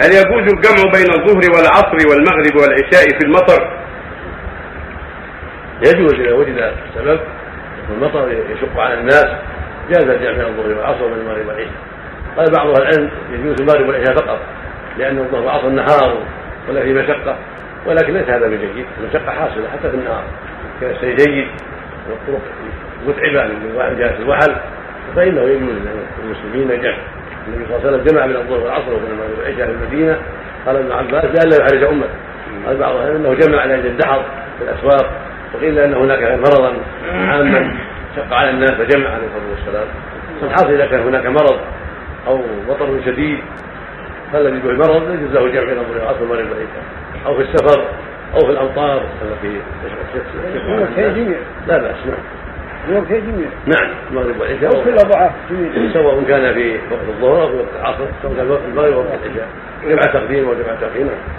هل يجوز الجمع بين الظهر والعصر والمغرب والعشاء في المطر؟ يجوز إذا وجد سبب والمطر يشق على الناس، جاز الجمع بين الظهر والعصر والمغرب والعشاء. قال بعض أهل العلم يجوز المغرب والعشاء فقط، لأن الظهر والعصر نهار ولا في مشقة، ولكن ليس هذا بجيد، المشقة حاصلة حتى في النهار كان الشيء جيد والطرق متعبة للواحد جالس الوحل، فإنه يجوز للمسلمين الجمع. النبي صلى الله عليه وسلم جمع بين الظهر والعصر وبين المغرب والعشاء في المدينة، قال ابن عباس لئلا يحرج أمته. قال بعض أهل أنه جمع على يد الدحر في الأسواق، وقيل أن هناك مرضا عاما شق على الناس فجمع عليه الصلاة والسلام. فالحاصل إذا كان هناك مرض أو مطر شديد فالذي به المرض يجوز له الجمع بين الظهر والعصر والمغرب والعشاء، أو في السفر أو في الأمطار التي تشق. لا بأس، نعم، المغرب والعشاء سواء كان في وقت الظهر أو في وقت العصر، سواء كان في وقت المغرب أو وقت العشاء، جمع تقديم وجمع تأخير.